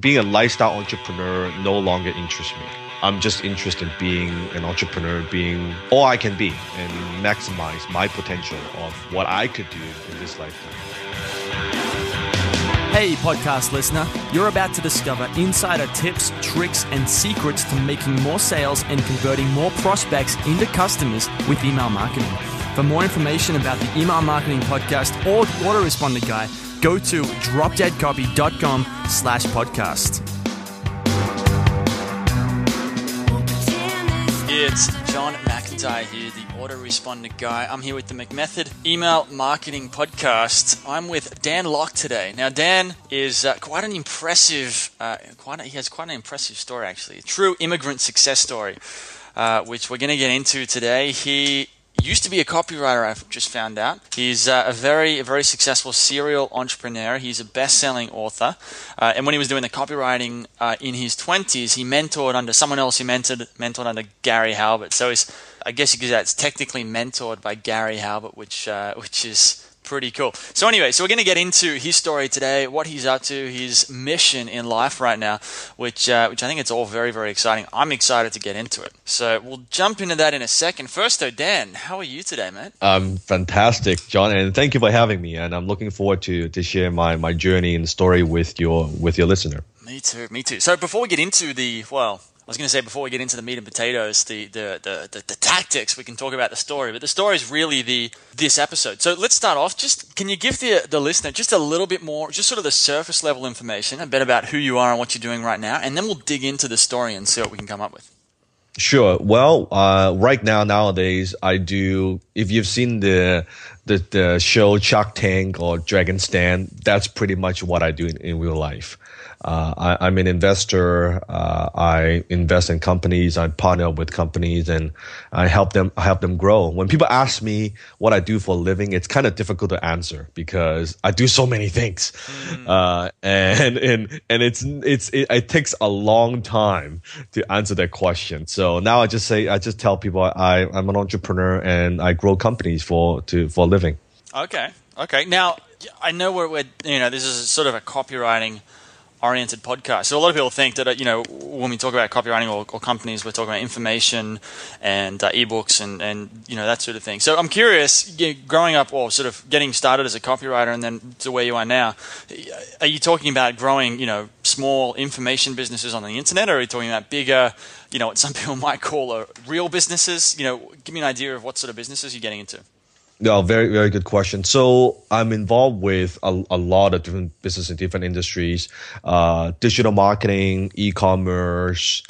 being a lifestyle entrepreneur no longer interests me. I'm just interested in being an entrepreneur, being all I can be, and maximize my potential of what I could do in this lifetime. Hey, podcast listener. You're about to discover insider tips, tricks, and secrets to making more sales and converting more prospects into customers with email marketing. For more information about the Email Marketing Podcast or the Autoresponder Guy, go to dropdeadcopy.com/podcast. It's John McIntyre here, the Autoresponder Guy. I'm here with the McMethod Email Marketing Podcast. I'm with Dan Lok today. Now, Dan is he has quite an impressive story, actually. A true immigrant success story, which we're going to get into today. He used to be a copywriter, I've just found out. He's a very successful serial entrepreneur. He's a best-selling author. And when he was doing the copywriting in his 20s, he mentored under someone else. He mentored under Gary Halbert. So he's, I guess you could say it's technically mentored by Gary Halbert, which is pretty cool. So anyway, so we're going to get into his story today, what he's up to, his mission in life right now, which I think it's all very, very exciting. I'm excited to get into it. So we'll jump into that in a second. First though, Dan, how are you today, man? I'm fantastic, John, and thank you for having me. And I'm looking forward to share my journey and story with your listener. Me too. So before we get into the meat and potatoes, the tactics, we can talk about the story. But the story is really this episode. So let's start off. Just can you give the listener just a little bit more, just sort of the surface level information, a bit about who you are and what you're doing right now, and then we'll dig into the story and see what we can come up with. Sure. Well, right now, nowadays, I do. If you've seen the show Shark Tank or Dragon Stand, that's pretty much what I do in real life. I'm an investor. I invest in companies. I partner with companies, and I help them grow. When people ask me what I do for a living, it's kind of difficult to answer because I do so many things, and it takes a long time to answer that question. So now I just tell people I'm an entrepreneur and I grow companies for a living. Okay. Now I know this is sort of a copywriting oriented podcast. So a lot of people think that, when we talk about copywriting or companies, we're talking about information and ebooks and that sort of thing. So I'm curious, growing up or sort of getting started as a copywriter and then to where you are now, are you talking about growing, small information businesses on the internet, or are you talking about bigger, what some people might call real businesses? Give me an idea of what sort of businesses you're getting into. No, very, very good question. So I'm involved with a lot of different businesses in different industries, digital marketing, e-commerce,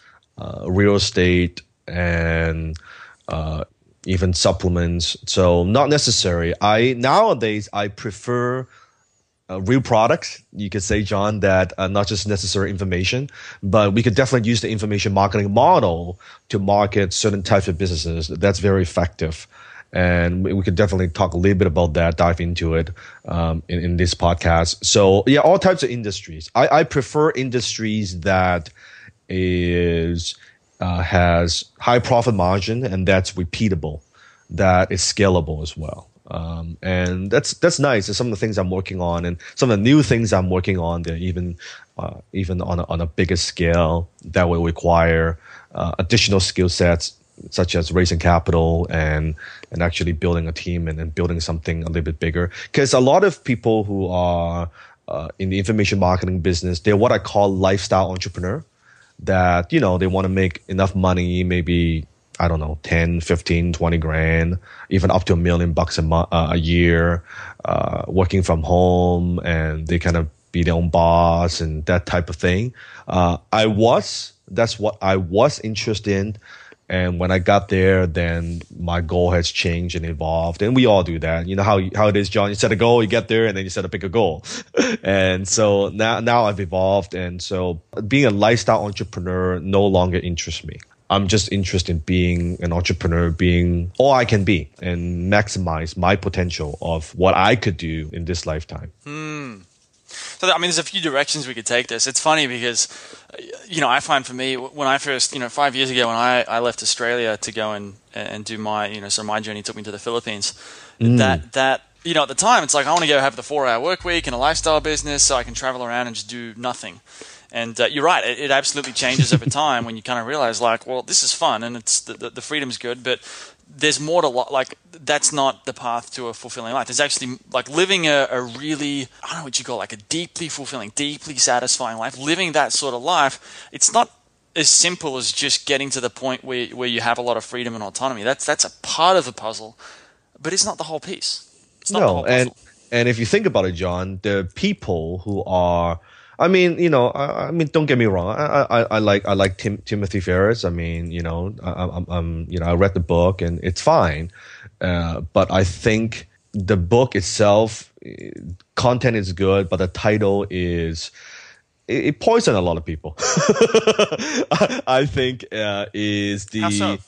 real estate, and even supplements. So not necessary. Nowadays I prefer real products, you could say, John, that are not just necessary information, but we could definitely use the information marketing model to market certain types of businesses. That's very effective. And we could definitely talk a little bit about that, dive into it in this podcast. So yeah, all types of industries. I prefer industries that has high profit margin and that's repeatable, that is scalable as well. And that's nice. And some of the things I'm working on and some of the new things I'm working on, they're even on a bigger scale that will require additional skill sets, such as raising capital and actually building a team and building something a little bit bigger. Because a lot of people who are in the information marketing business, they're what I call lifestyle entrepreneur, that, they want to make enough money, maybe, I don't know, 10, 15, 20 grand, even up to $1 million a month, a year, working from home, and they kind of be their own boss and that type of thing. That's what I was interested in. And when I got there, then my goal has changed and evolved. And we all do that. You know how it is, John. You set a goal, you get there, and then you set a bigger goal. And so now I've evolved. And so being a lifestyle entrepreneur no longer interests me. I'm just interested in being an entrepreneur, being all I can be, and maximize my potential of what I could do in this lifetime. So, there's a few directions we could take this. It's funny because, I find for me, when I first, 5 years ago when I left Australia to go and do my, my journey took me to the Philippines, that at the time, it's like I want to go have the 4-hour work week and a lifestyle business so I can travel around and just do nothing. And you're right, it absolutely changes over time when you kind of realize, like, well, this is fun and it's the freedom's good, but there's more to like, that's not the path to a fulfilling life. There's actually, like, living a really, I don't know what you call it, like a deeply fulfilling, deeply satisfying life, living that sort of life, it's not as simple as just getting to the point where you have a lot of freedom and autonomy. That's a part of the puzzle, but it's not the whole piece. It's not the whole puzzle. And if you think about it, John, there are people who are... I mean, you know, I mean, don't get me wrong. I like Timothy Ferris. I mean, you know, I read the book and it's fine, but I think the book itself, content is good, but the title is it poisoned a lot of people. I think is the... How so?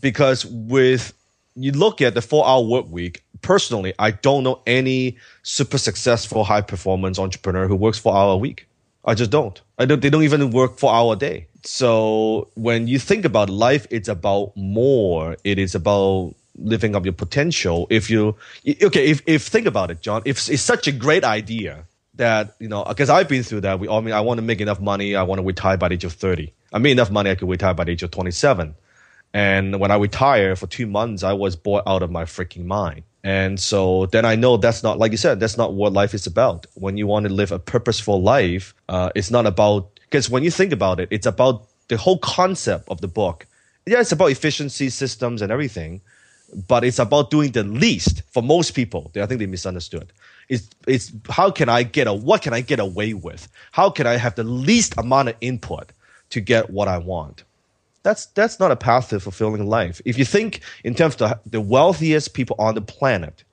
Because with you look at the 4-hour work week. Personally, I don't know any super successful high-performance entrepreneur who works 4 hours a week. I just don't. They don't even work 4 hours a day. So when you think about life, it's about more. It is about living up your potential. Think about it, John. If it's such a great idea that, you know, because I've been through that. I want to make enough money. I want to retire by the age of 30. I made enough money I could retire by the age of 27. And when I retired for 2 months, I was bored out of my freaking mind. And so then I know that's not, like you said, that's not what life is about. When you want to live a purposeful life, it's not about, because when you think about it, it's about the whole concept of the book. Yeah, it's about efficiency systems and everything, but it's about doing the least for most people. I think they misunderstood. It's what can I get away with? How can I have the least amount of input to get what I want? That's not a path to fulfilling life. If you think in terms of the wealthiest people on the planet,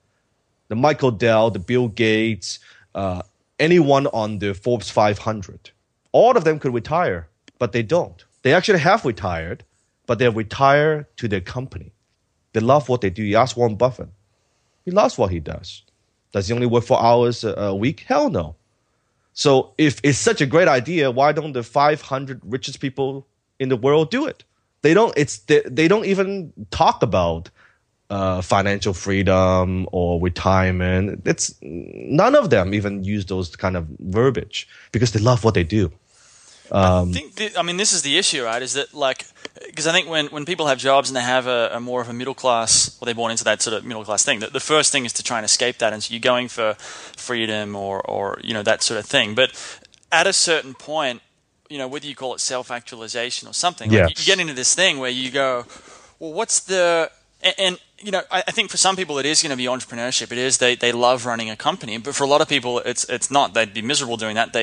the Michael Dell, the Bill Gates, anyone on the Forbes 500, all of them could retire, but they don't. They actually have retired, but they retire to their company. They love what they do. You ask Warren Buffett, he loves what he does. Does he only work 4 hours a week? Hell no. So if it's such a great idea, why don't the 500 richest people in the world do it? They don't even talk about financial freedom or retirement. It's none of them even use those kind of verbiage because they love what they do. This is the issue, right? Is that, like, because I think when people have jobs and they have a more of a middle class, well, they're born into that sort of middle class thing, the first thing is to try and escape that, and so you're going for freedom or you know, that sort of thing. But at a certain point, you know, whether you call it self-actualization or something, like, yes, you get into this thing where you go, well, what's the... And you know, I think for some people it is going to be entrepreneurship. It is, they love running a company. But for a lot of people, it's not. They'd be miserable doing that.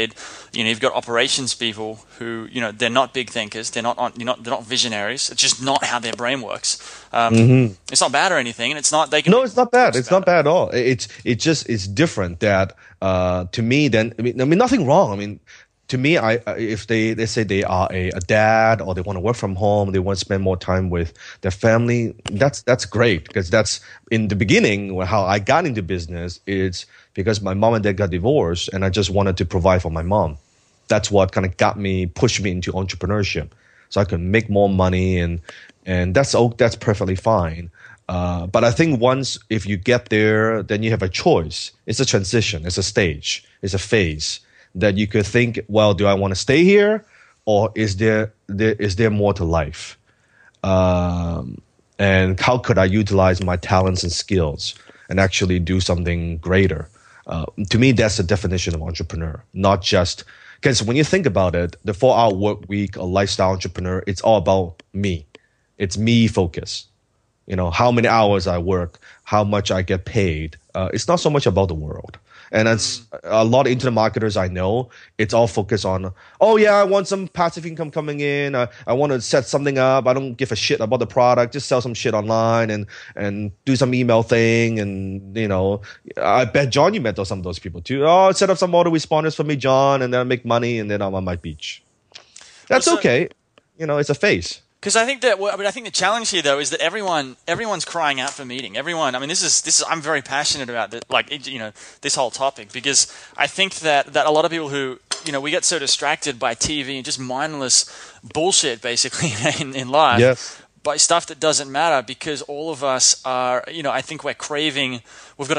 You've got operations people who, you know, they're not big thinkers. They're not visionaries. It's just not how their brain works. It's not bad or anything, and it's not. It's not bad. It's not bad at all. It's different. That to me, then I mean, nothing wrong. I mean, to me, if they say they are a dad or they want to work from home, they want to spend more time with their family, that's great, because that's in the beginning how I got into business. It's because my mom and dad got divorced and I just wanted to provide for my mom. That's what kind of pushed me into entrepreneurship, so I could make more money, and that's perfectly fine. But I think once if you get there, then you have a choice. It's a transition. It's a stage. It's a phase. That you could think, well, do I want to stay here, or is there more to life? And how could I utilize my talents and skills and actually do something greater? To me, that's the definition of entrepreneur, not just – because when you think about it, the 4-hour work week or lifestyle entrepreneur, it's all about me. It's me focus. You know, how many hours I work, how much I get paid. It's not so much about the world. And that's a lot of internet marketers I know. It's all focused on, oh yeah, I want some passive income coming in. I want to set something up. I don't give a shit about the product. Just sell some shit online and do some email thing. And, you know, I bet, John, you met some of those people too. Oh, set up some autoresponders for me, John, and then I make money, and then I'm on my beach. That's okay. You know, it's a phase. Because I think that, I think the challenge here though is that everyone's crying out for meaning. Everyone, I mean, this is I'm very passionate about this, like, you know, this whole topic, because I think that a lot of people who, you know, we get so distracted by TV and just mindless bullshit basically in life, yes, by stuff that doesn't matter, because all of us are, you know, I think we're craving, we've got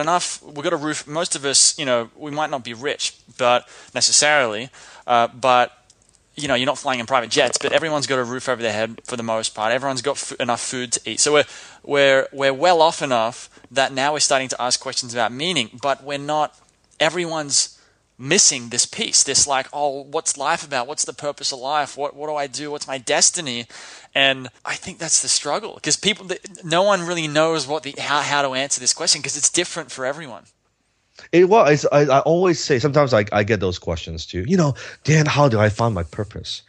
a roof, most of us, you know, we might not be rich, but necessarily, but you know, you're not flying in private jets, but everyone's got a roof over their head for the most part. Everyone's got enough food to eat. So we're well off enough that now we're starting to ask questions about meaning, but we're not – everyone's missing this piece, this like, oh, what's life about? What's the purpose of life? What do I do? What's my destiny? And I think that's the struggle because people – no one really knows what the how to answer this question because it's different for everyone. I always say, sometimes I get those questions too. You know, Dan, how do I find my purpose?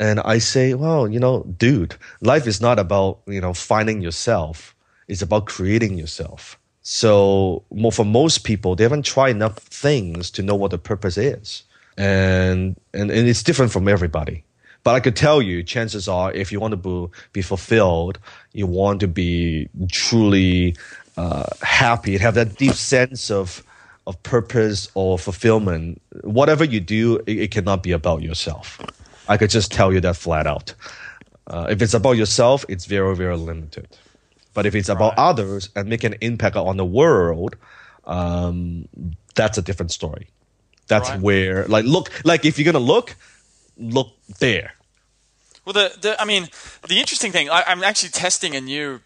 And I say, well, you know, dude, life is not about, you know, finding yourself. It's about creating yourself. So for most people, they haven't tried enough things to know what the purpose is. And it's different from everybody. But I could tell you, chances are, if you want to be fulfilled, you want to be truly happy and have that deep sense of purpose or fulfillment, whatever you do, it cannot be about yourself. I could just tell you that flat out. If it's about yourself, it's very, very limited. But if it's about others and make an impact on the world, that's a different story. That's where, like, if you're going to look there. Well, the interesting thing, I'm actually testing a new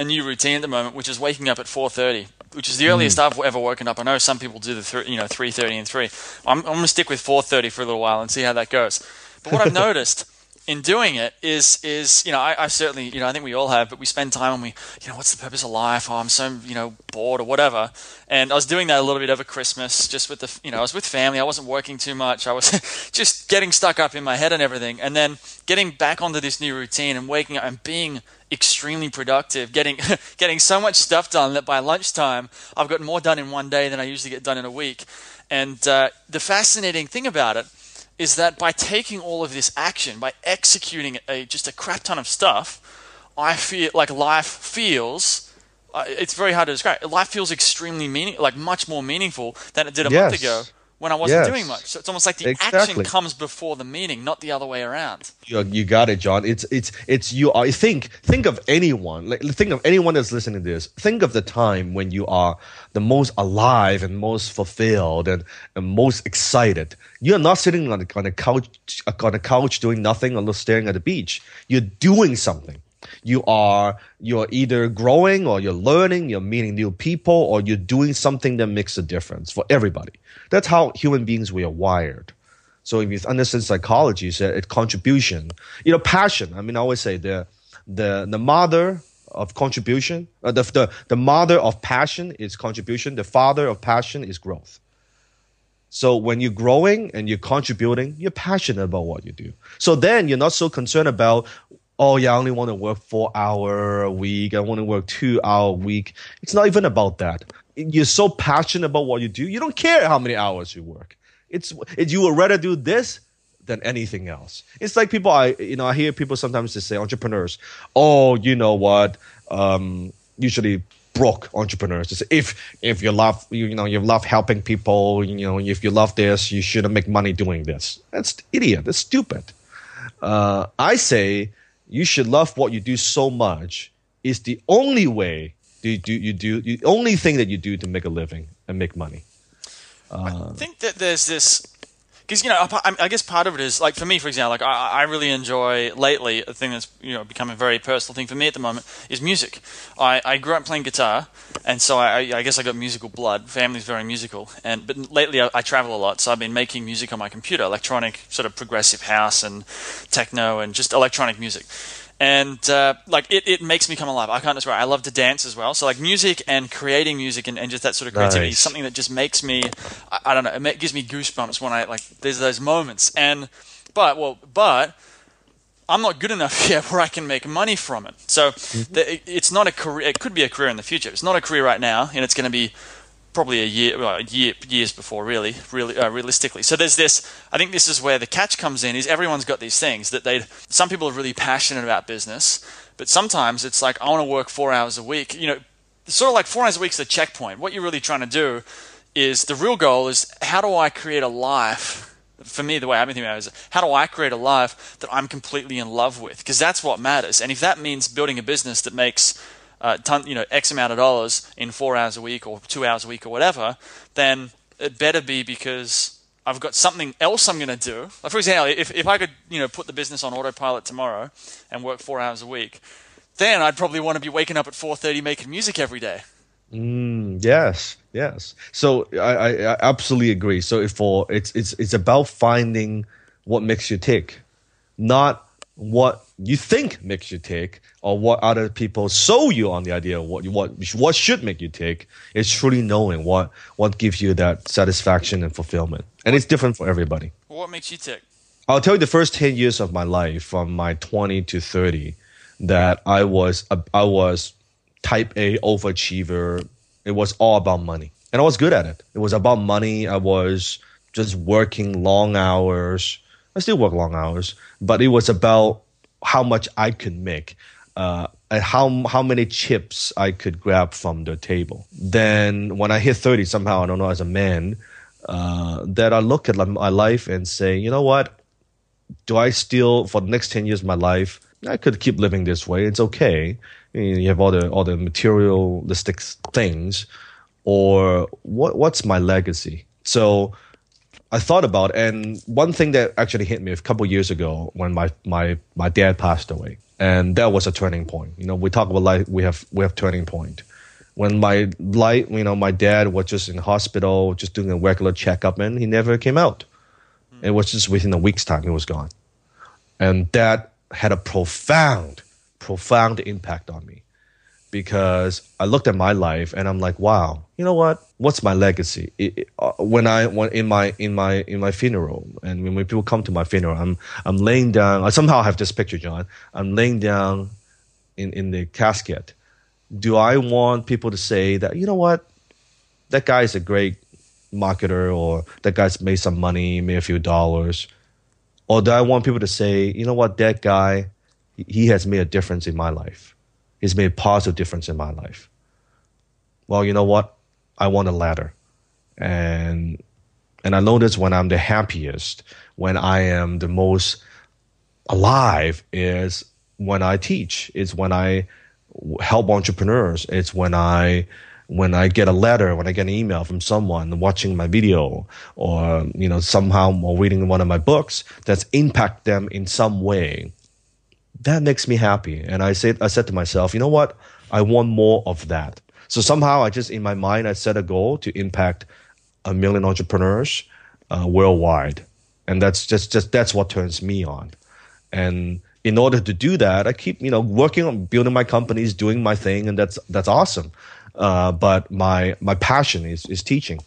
routine at the moment, which is waking up at 4:30, which is the earliest I've ever woken up. I know some people do the 3:30 and 3. I'm going to stick with 4:30 for a little while and see how that goes. But what I've noticed in doing it is you know, I certainly, you know, I think we all have, but we spend time and we, you know, what's the purpose of life? Oh, I'm so, you know, bored or whatever. And I was doing that a little bit over Christmas, just with the, you know, I was with family. I wasn't working too much. I was just getting stuck up in my head and everything. And then getting back onto this new routine and waking up and being extremely productive, getting so much stuff done that by lunchtime, I've gotten more done in one day than I usually get done in a week. And the fascinating thing about it is that by taking all of this action, by executing just a crap ton of stuff, I feel like life feels, it's very hard to describe, life feels extremely much more meaningful than it did a month ago when I wasn't doing much. So it's almost like the action comes before the meaning, not the other way around. You got it, John. It's you are. Think of anyone. Think of anyone that's listening to this. Think of the time when you are the most alive and most fulfilled and most excited. You're not sitting on a couch doing nothing or staring at the beach. You're doing something. You're either growing or you're learning, you're meeting new people, or you're doing something that makes a difference for everybody. That's how human beings we are wired. So if you understand psychology, it's contribution. You know, passion. I mean, I always say the mother of contribution, the mother of passion is contribution, the father of passion is growth. So when you're growing and you're contributing, you're passionate about what you do. So then you're not so concerned about, oh, yeah, I only want to work 4 hours a week. I want to work 2 hours a week. It's not even about that. You're so passionate about what you do. You don't care how many hours you work. You would rather do this than anything else. It's like people, I hear people sometimes they say, entrepreneurs, oh, you know what? Usually broke entrepreneurs. They say, if you love, you love helping people, you know, if you love this, you shouldn't make money doing this. That's idiot. That's stupid. I say, you should love what you do so much. It's the only way the only thing that you do to make a living and make money. I think that there's this, because, you know, I guess part of it is, like, for me, for example, like I really enjoy lately, a thing that's, you know, become a very personal thing for me at the moment is music. I grew up playing guitar, and so I guess I got musical blood. Family's very musical, but lately I travel a lot, so I've been making music on my computer, electronic sort of progressive house and techno and just electronic music. And it makes me come alive. I can't describe. I love to dance as well. So like music and creating music and just that sort of creativity is something that just makes me, I don't know, it gives me goosebumps when I, like, there's those moments. But I'm not good enough yet where I can make money from it. So it's not a career. It could be a career in the future. It's not a career right now, and it's going to be probably years before, really, realistically. So there's this. I think this is where the catch comes in. Is everyone's got these things that some people are really passionate about business, but sometimes it's like, I want to work 4 hours a week. You know, sort of like 4 hours a week is the checkpoint. What you're really trying to do is, the real goal is, how do I create a life? For me, the way I've been thinking about it is, how do I create a life that I'm completely in love with? Because that's what matters. And if that means building a business that makes X amount of dollars in 4 hours a week or 2 hours a week or whatever, then it better be because I've got something else I'm going to do. Like, for example, if I could, you know, put the business on autopilot tomorrow and work 4 hours a week, then I'd probably want to be waking up at 4:30 making music every day. Yes, yes. So I absolutely agree. So it's about finding what makes you tick, not what you think makes you tick or what other people sold you on the idea of what should make you tick. It's truly knowing what gives you that satisfaction and fulfillment. And it's different for everybody. What makes you tick? I'll tell you the first 10 years of my life, from my 20 to 30, that I was type A overachiever. It was all about money. And I was good at it. It was about money. I was just working long hours. I still work long hours, but it was about how much I could make and how many chips I could grab from the table. Then when I hit 30, somehow, I don't know, as a man, that I look at my life and say, you know what, do I still, for the next 10 years of my life, I could keep living this way. It's okay. You have all the materialistic things, or what's my legacy? So I thought about, and one thing that actually hit me a couple of years ago when my dad passed away, and that was a turning point. You know, we talk about life, we have turning point. When my dad was just in hospital, just doing a regular checkup, and he never came out. It was just within a week's time, he was gone, and that had a profound impact on me, because I looked at my life and I'm like, wow, you know what? What's my legacy? When in my funeral, and when people come to my funeral, I'm laying down. I somehow have this picture, John. I'm laying down in the casket. Do I want people to say that, you know what, that guy's a great marketer, or that guy's made some money, made a few dollars? Or do I want people to say, you know what, that guy, he has made a difference in my life. He's made a positive difference in my life. Well, you know what? I want a ladder. And I notice when I'm the happiest, when I am the most alive, is when I teach. It's when I help entrepreneurs. It's when I get a letter, when I get an email from someone watching my video, or somehow or reading one of my books that's impact them in some way. That makes me happy. And I said to myself, you know what? I want more of that. So somehow in my mind, I set a goal to impact 1 million entrepreneurs worldwide. And that's what turns me on. And in order to do that, I keep, working on building my companies, doing my thing. And that's awesome. But my passion is teaching.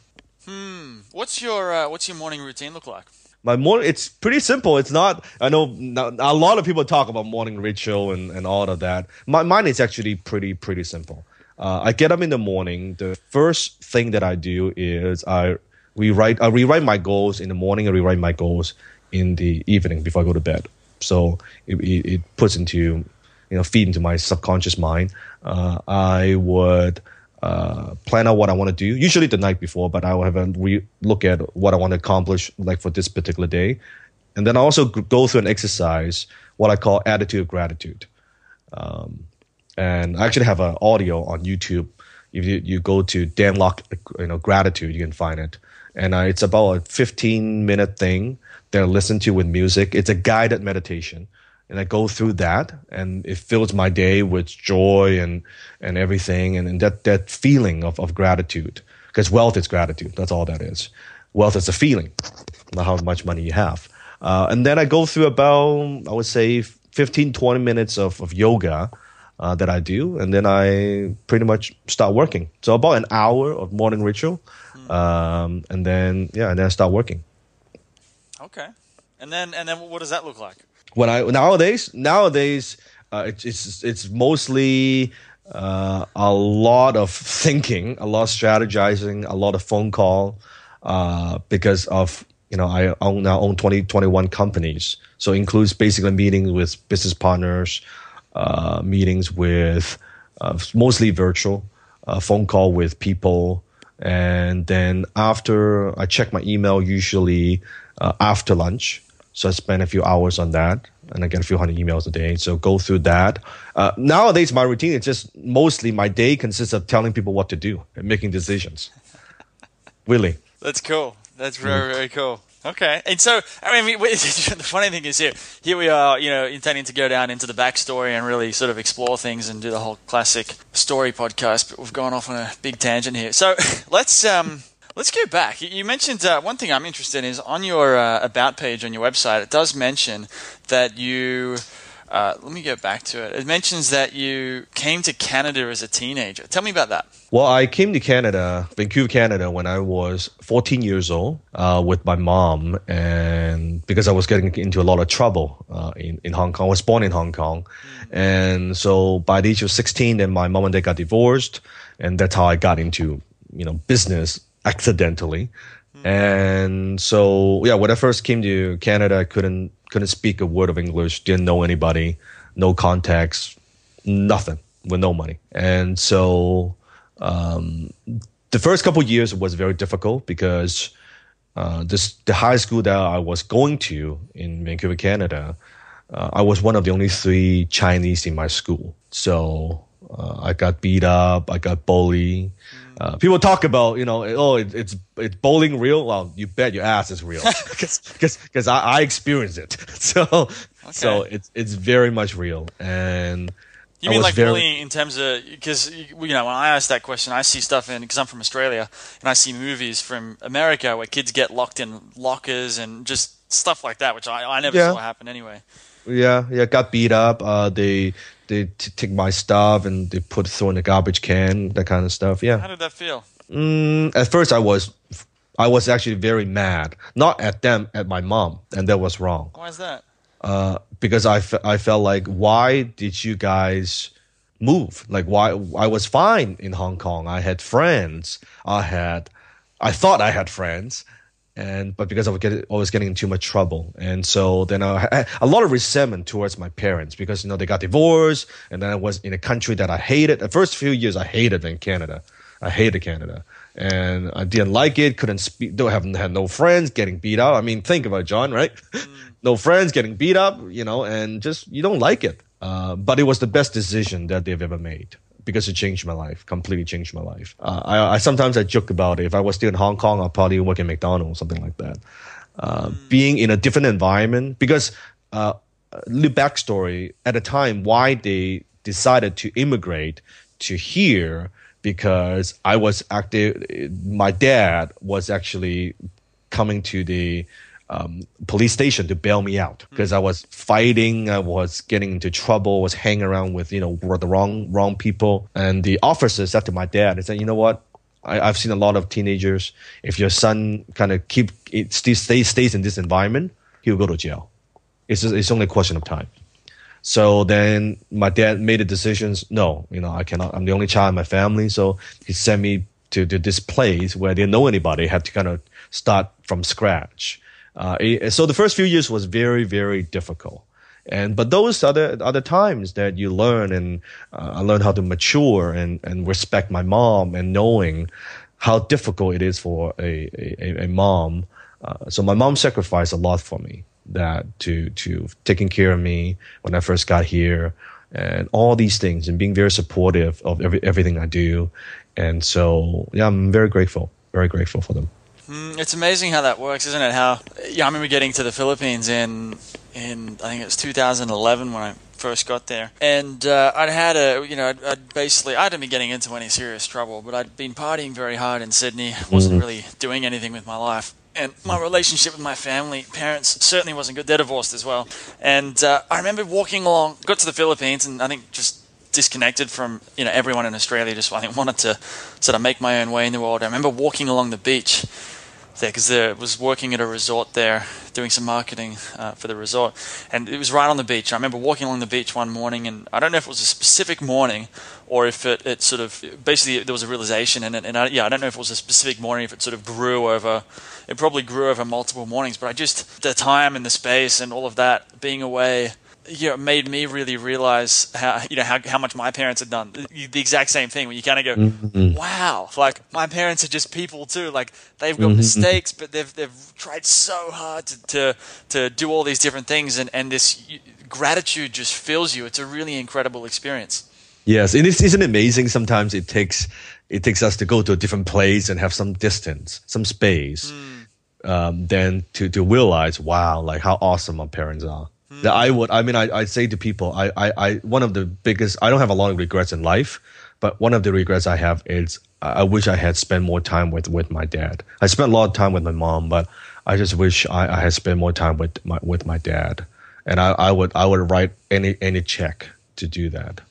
What's your morning routine look like? My morning, it's pretty simple. It's not, I know a lot of people talk about morning ritual and all of that. Mine is actually pretty simple. I get up in the morning. The first thing that I do is I rewrite my goals in the morning. I rewrite my goals in the evening before I go to bed. So it puts into, feed into my subconscious mind. I would plan out what I want to do, usually the night before, but I will have a look at what I want to accomplish, like for this particular day. And then I also go through an exercise, what I call attitude of gratitude. And I actually have an audio on YouTube. If you go to Dan Lok, gratitude, you can find it. And it's about a 15-minute thing that I listen to with music. It's a guided meditation. And I go through that, and it fills my day with joy and everything, and that feeling of gratitude. Because wealth is gratitude. That's all that is. Wealth is a feeling, not how much money you have. And then I go through about, I would say, 15, 20 minutes of yoga that I do, and then I pretty much start working. So about an hour of morning ritual, and then I start working. Okay. And then what does that look like? When I nowadays it's mostly a lot of thinking, a lot of strategizing, a lot of phone call, because of I now own 21 companies, so it includes basically meetings with business partners, meetings with mostly virtual, phone call with people, and then after I check my email usually after lunch. So I spend a few hours on that, and I get a few hundred emails a day. So go through that. Nowadays, my routine is just mostly my day consists of telling people what to do and making decisions. Really. That's cool. That's very, very cool. Okay. And so, I mean, the funny thing is here we are, you know, intending to go down into the backstory and really sort of explore things and do the whole classic story podcast, but we've gone off on a big tangent here. So let's go back. You mentioned one thing I'm interested in is on your about page on your website, it does mention that you let me go back to it. It mentions that you came to Canada as a teenager. Tell me about that. Well, I came to Canada, Vancouver, Canada, when I was 14 years old with my mom, and because I was getting into a lot of trouble in Hong Kong. I was born in Hong Kong. Mm-hmm. And so by the age of 16, then my mom and dad got divorced, and that's how I got into, you know, business accidentally. Mm-hmm. And so, yeah, when I first came to Canada, I couldn't speak a word of English, didn't know anybody, no contacts, nothing, with no money. And so the first couple of years was very difficult because the high school that I was going to in Vancouver, Canada, I was one of the only three Chinese in my school. So I got beat up, I got bullied. People talk about, you know, oh, it's bowling real. Well, you bet your ass it's real because I experienced it. So it's very much real. And you mean like bullying in terms of, because, you know, when I ask that question, I see stuff in, because I'm from Australia and I see movies from America where kids get locked in lockers and just stuff like that, which I never saw happen anyway. Yeah, got beat up. They take my stuff and they throw in the garbage can, that kind of stuff. Yeah. How did that feel? At first, I was actually very mad, not at them, at my mom, and that was wrong. Why is that? Because I felt like, why did you guys move? Like, why? I was fine in Hong Kong. I had friends. I thought I had friends. But because I was always getting in too much trouble, and so then I had a lot of resentment towards my parents because, you know, they got divorced, and then I was in a country that I hated. The first few years I hated in Canada. I hated Canada, and I didn't like it. Couldn't speak. Had no friends. Getting beat up. I mean, think about it, John, right? No friends, getting beat up. You know, and just you don't like it. But it was the best decision that they've ever made, because it changed my life, completely changed my life. I sometimes I joke about it. If I was still in Hong Kong, I'd probably work at McDonald's, something like that. Being in a different environment, because the backstory at the time why they decided to immigrate to here, because I was my dad was actually coming to the police station to bail me out because I was fighting, I was getting into trouble, was hanging around with, you know, the wrong people. And the officers said to my dad, they said, you know what, I've seen a lot of teenagers. If your son kind of stays in this environment, he'll go to jail. It's only a question of time. So then my dad made the decisions. No, you know, I cannot. I'm the only child in my family, so he sent me to this place where they didn't know anybody. Had to kind of start from scratch. So the first few years was very, very difficult. But those are the other times that you learn, and I learned how to mature and respect my mom, and knowing how difficult it is for a mom. So my mom sacrificed a lot for me, that to taking care of me when I first got here, and all these things, and being very supportive of everything I do. And so, yeah, I'm very grateful for them. It's amazing how that works, isn't it? I remember getting to the Philippines in I think it was 2011 when I first got there, and I'd had I hadn't been getting into any serious trouble, but I'd been partying very hard in Sydney. Wasn't really doing anything with my life, and my relationship with my parents certainly wasn't good. They're divorced as well, and I remember walking along, got to the Philippines, and I think just disconnected from, you know, everyone in Australia. Just I think wanted to sort of make my own way in the world. I remember walking along the beach there, because I was working at a resort there, doing some marketing for the resort, and it was right on the beach. I remember walking along the beach one morning, and I don't know if it was a specific morning or if it sort of, basically there was a realization in it, and I don't know if it was a specific morning, if it sort of probably grew over multiple mornings, but I just, the time and the space and all of that, being away, you know, it made me really realize how much my parents had done the exact same thing. When you kind of go, wow, like my parents are just people too. Like they've got mistakes, but they've tried so hard to do all these different things, and this gratitude just fills you. It's a really incredible experience. Yes, and isn't it amazing? Sometimes it takes us to go to a different place and have some distance, some space. than to realize, wow, like how awesome our parents are. That I say to people, I one of the biggest, I don't have a lot of regrets in life, but one of the regrets I have is I wish I had spent more time with my dad. I spent a lot of time with my mom, but I just wish I had spent more time with my dad. And I would write any check to do that.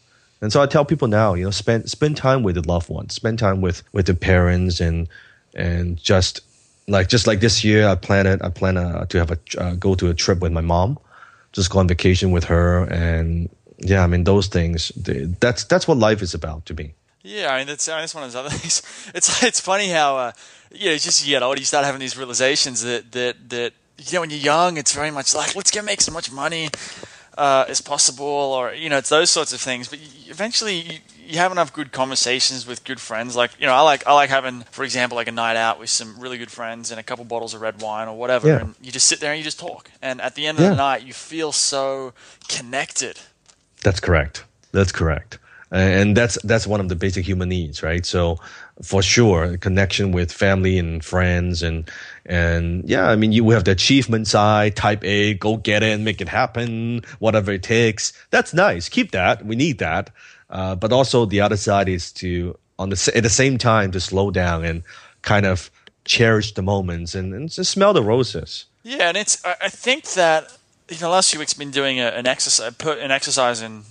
And so I tell people now, you know, spend time with the loved ones, spend time with the parents, and just like this year, I plan to have go to a trip with my mom, just go on vacation with her, and yeah, I mean those things. That's what life is about to me. Yeah, I mean that's one of those other things. It's funny how just you get older, you start having these realizations that you know, when you're young, it's very much like, let's go make so much money as possible, or, you know, it's those sorts of things. But eventually you have enough good conversations with good friends. Like, you know, I like having, for example, like a night out with some really good friends and a couple bottles of red wine or whatever. Yeah. And you just sit there and you just talk. And at the end of the night, you feel so connected. That's correct. And that's one of the basic human needs, right? So for sure, connection with family and friends, and yeah, I mean, you have the achievement side, type A, go get it and make it happen, whatever it takes. That's nice. Keep that. We need that. But also the other side is to, at the same time, to slow down and kind of cherish the moments and just smell the roses. Yeah, and I think that, you know, last few weeks I've been doing an exercise in,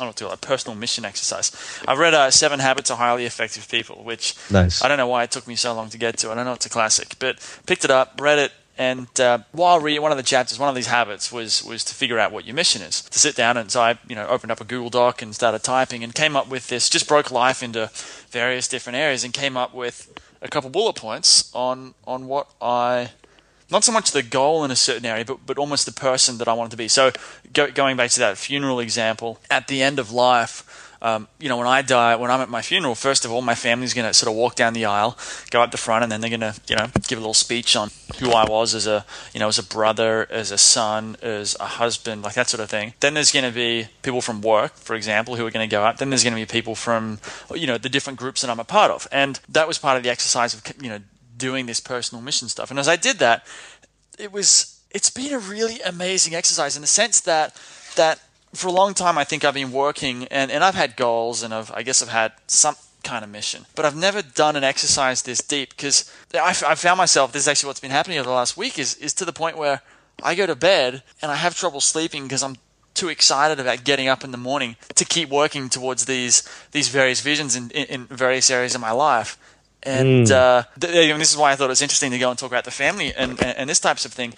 I don't know, like personal mission exercise. I've read 7 Habits of Highly Effective People, which nice. I don't know why it took me so long to get to. I don't know, it's a classic, but picked it up, read it, and while reading one of the chapters, one of these habits was to figure out what your mission is. To sit down, and so I, you know, opened up a Google Doc and started typing, and came up with this. Just broke life into various different areas, and came up with a couple bullet points on what I. Not so much the goal in a certain area, but almost the person that I wanted to be. So going back to that funeral example, at the end of life, you know, when I die, when I'm at my funeral, first of all, my family's going to sort of walk down the aisle, go up the front, and then they're going to, you know, give a little speech on who I was as a, you know, as a brother, as a son, as a husband, like that sort of thing. Then there's going to be people from work, for example, who are going to go up. Then there's going to be people from, you know, the different groups that I'm a part of. And that was part of the exercise of, you know, doing this personal mission stuff. And as I did that, it's been a really amazing exercise in the sense that for a long time I think I've been working and I've had goals and I guess I've had some kind of mission, but I've never done an exercise this deep, because I found myself, this is actually what's been happening over the last week, is to the point where I go to bed and I have trouble sleeping because I'm too excited about getting up in the morning to keep working towards these various visions in various areas of my life. And this is why I thought it was interesting to go and talk about the family and this types of thing,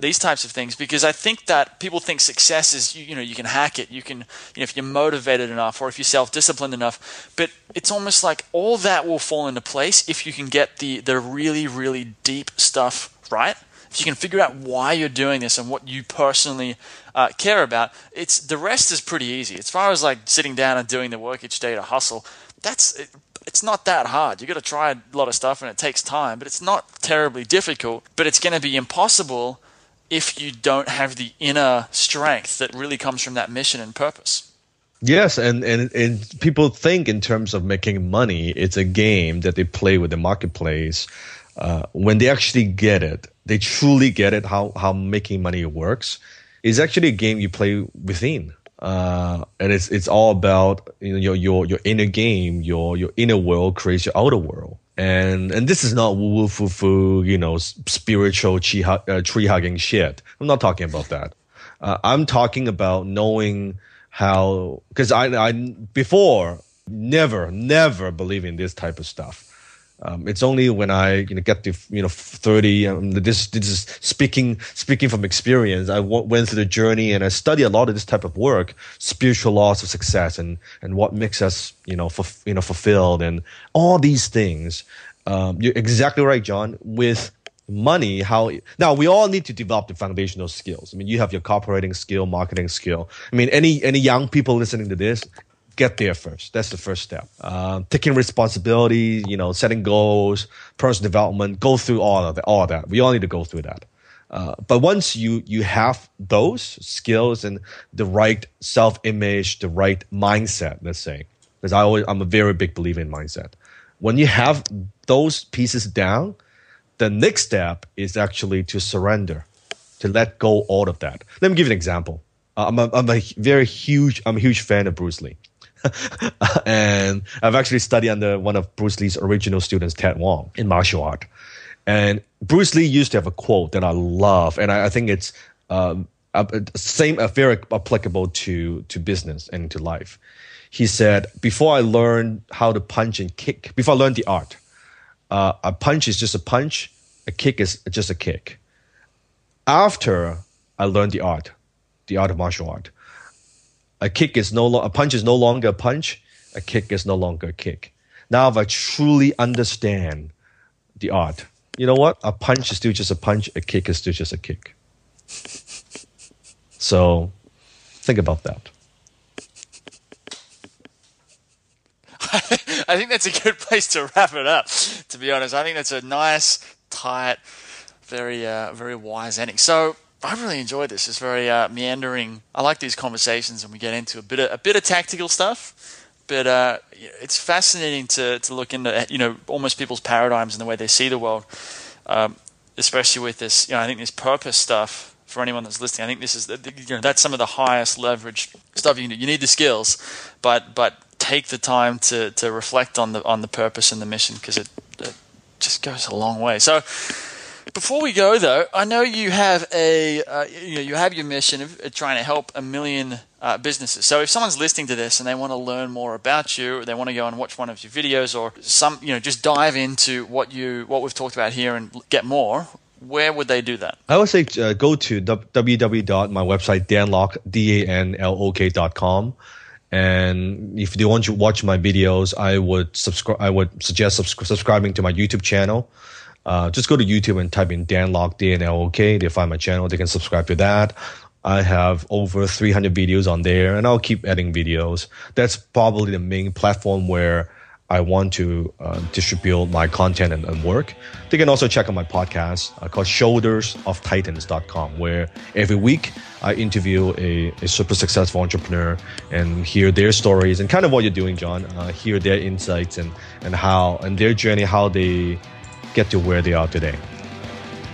these types of things, because I think that people think success is you know you can hack it, you can, you know, if you're motivated enough or if you're self-disciplined enough, but it's almost like all that will fall into place if you can get the really, really deep stuff right. If you can figure out why you're doing this and what you personally care about, it's the rest is pretty easy. As far as like sitting down and doing the work each day to hustle, it's not that hard. You got to try a lot of stuff and it takes time, but it's not terribly difficult. But it's going to be impossible if you don't have the inner strength that really comes from that mission and purpose. Yes, and people think in terms of making money, it's a game that they play with the marketplace. When they actually get it, they truly get it, how making money works. It's actually a game you play within. And it's all about, you know, your inner game, your inner world creates your outer world, and this is not woo woo foo foo, you know, spiritual tree hugging shit. I'm not talking about that. I'm talking about knowing how, because I before never believed in this type of stuff. It's only when I, you know, get to, you know, 30. This is speaking from experience. I went through the journey and I study a lot of this type of work, spiritual laws of success, and what makes us, you know, fulfilled, and all these things. You're exactly right, John. With money, now we all need to develop the foundational skills. I mean, you have your copywriting skill, marketing skill. I mean, any young people listening to this. Get there first. That's the first step. Taking responsibility, you know, setting goals, personal development. Go through all of that. We all need to go through that. But once you have those skills and the right self-image, the right mindset, let's say, because I'm a very big believer in mindset. When you have those pieces down, the next step is actually to surrender, to let go all of that. Let me give you an example. I'm a huge fan of Bruce Lee. And I've actually studied under one of Bruce Lee's original students, Ted Wong, in martial art. And Bruce Lee used to have a quote that I love, and I think it's very applicable to business and to life. He said, before I learned how to punch and kick, before I learned the art, a punch is just a punch, a kick is just a kick. After I learned the art of martial art, a punch is no longer a punch, a kick is no longer a kick. Now if I truly understand the art, you know what? A punch is still just a punch, a kick is still just a kick. So think about that. I think that's a good place to wrap it up, to be honest. I think that's a nice, tight, very wise ending. So I really enjoyed this. It's very meandering. I like these conversations, and we get into a bit of tactical stuff, but it's fascinating to look into, almost people's paradigms and the way they see the world, especially with this. I think this purpose stuff. For anyone that's listening, I think this is that's some of the highest leverage stuff you can do. You need the skills, but take the time to reflect on the purpose and the mission, because it just goes a long way. So before we go, though, I know you have your mission of trying to help a million businesses. So if someone's listening to this and they want to learn more about you, or they want to go and watch one of your videos, or just dive into what we've talked about here and get more, where would they do that? I would say go to my website, danlok.com. And if you want to watch my videos, I would suggest subscribing to my YouTube channel. Just go to YouTube and type in Dan Lok, D-A-N-L-O-K. They find my channel. They can subscribe to that. I have over 300 videos on there, and I'll keep adding videos. That's probably the main platform where I want to distribute my content and work. They can also check out my podcast called shouldersoftitans.com, where every week I interview a super successful entrepreneur and hear their stories and kind of what you're doing, John, hear their insights and their journey, how they get to where they are today.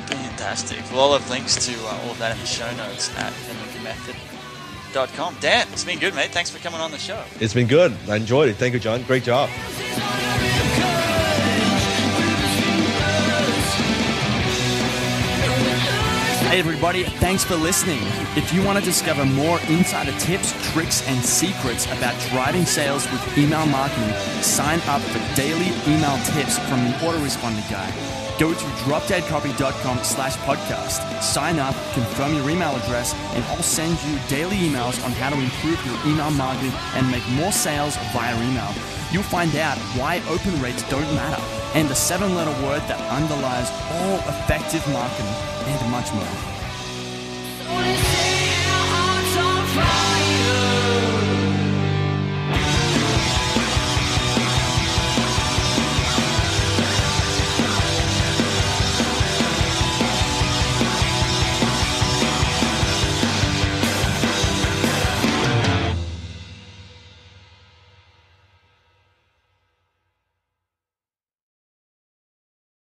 Fantastic. Well, I'll have links to all of that in the show notes at henrikmethod.com. Dan, it's been good, mate. Thanks for coming on the show. It's been good. I enjoyed it. Thank you, John. Great job. Hey, everybody. Thanks for listening. If you want to discover more insider tips, tricks, and secrets about driving sales with email marketing, sign up for daily email tips from the Autoresponder Guy. Go to dropdeadcopy.com/podcast, sign up, confirm your email address, and I'll send you daily emails on how to improve your email marketing and make more sales via email. You'll find out why open rates don't matter, and the 7-letter word that underlies all effective marketing, and much more.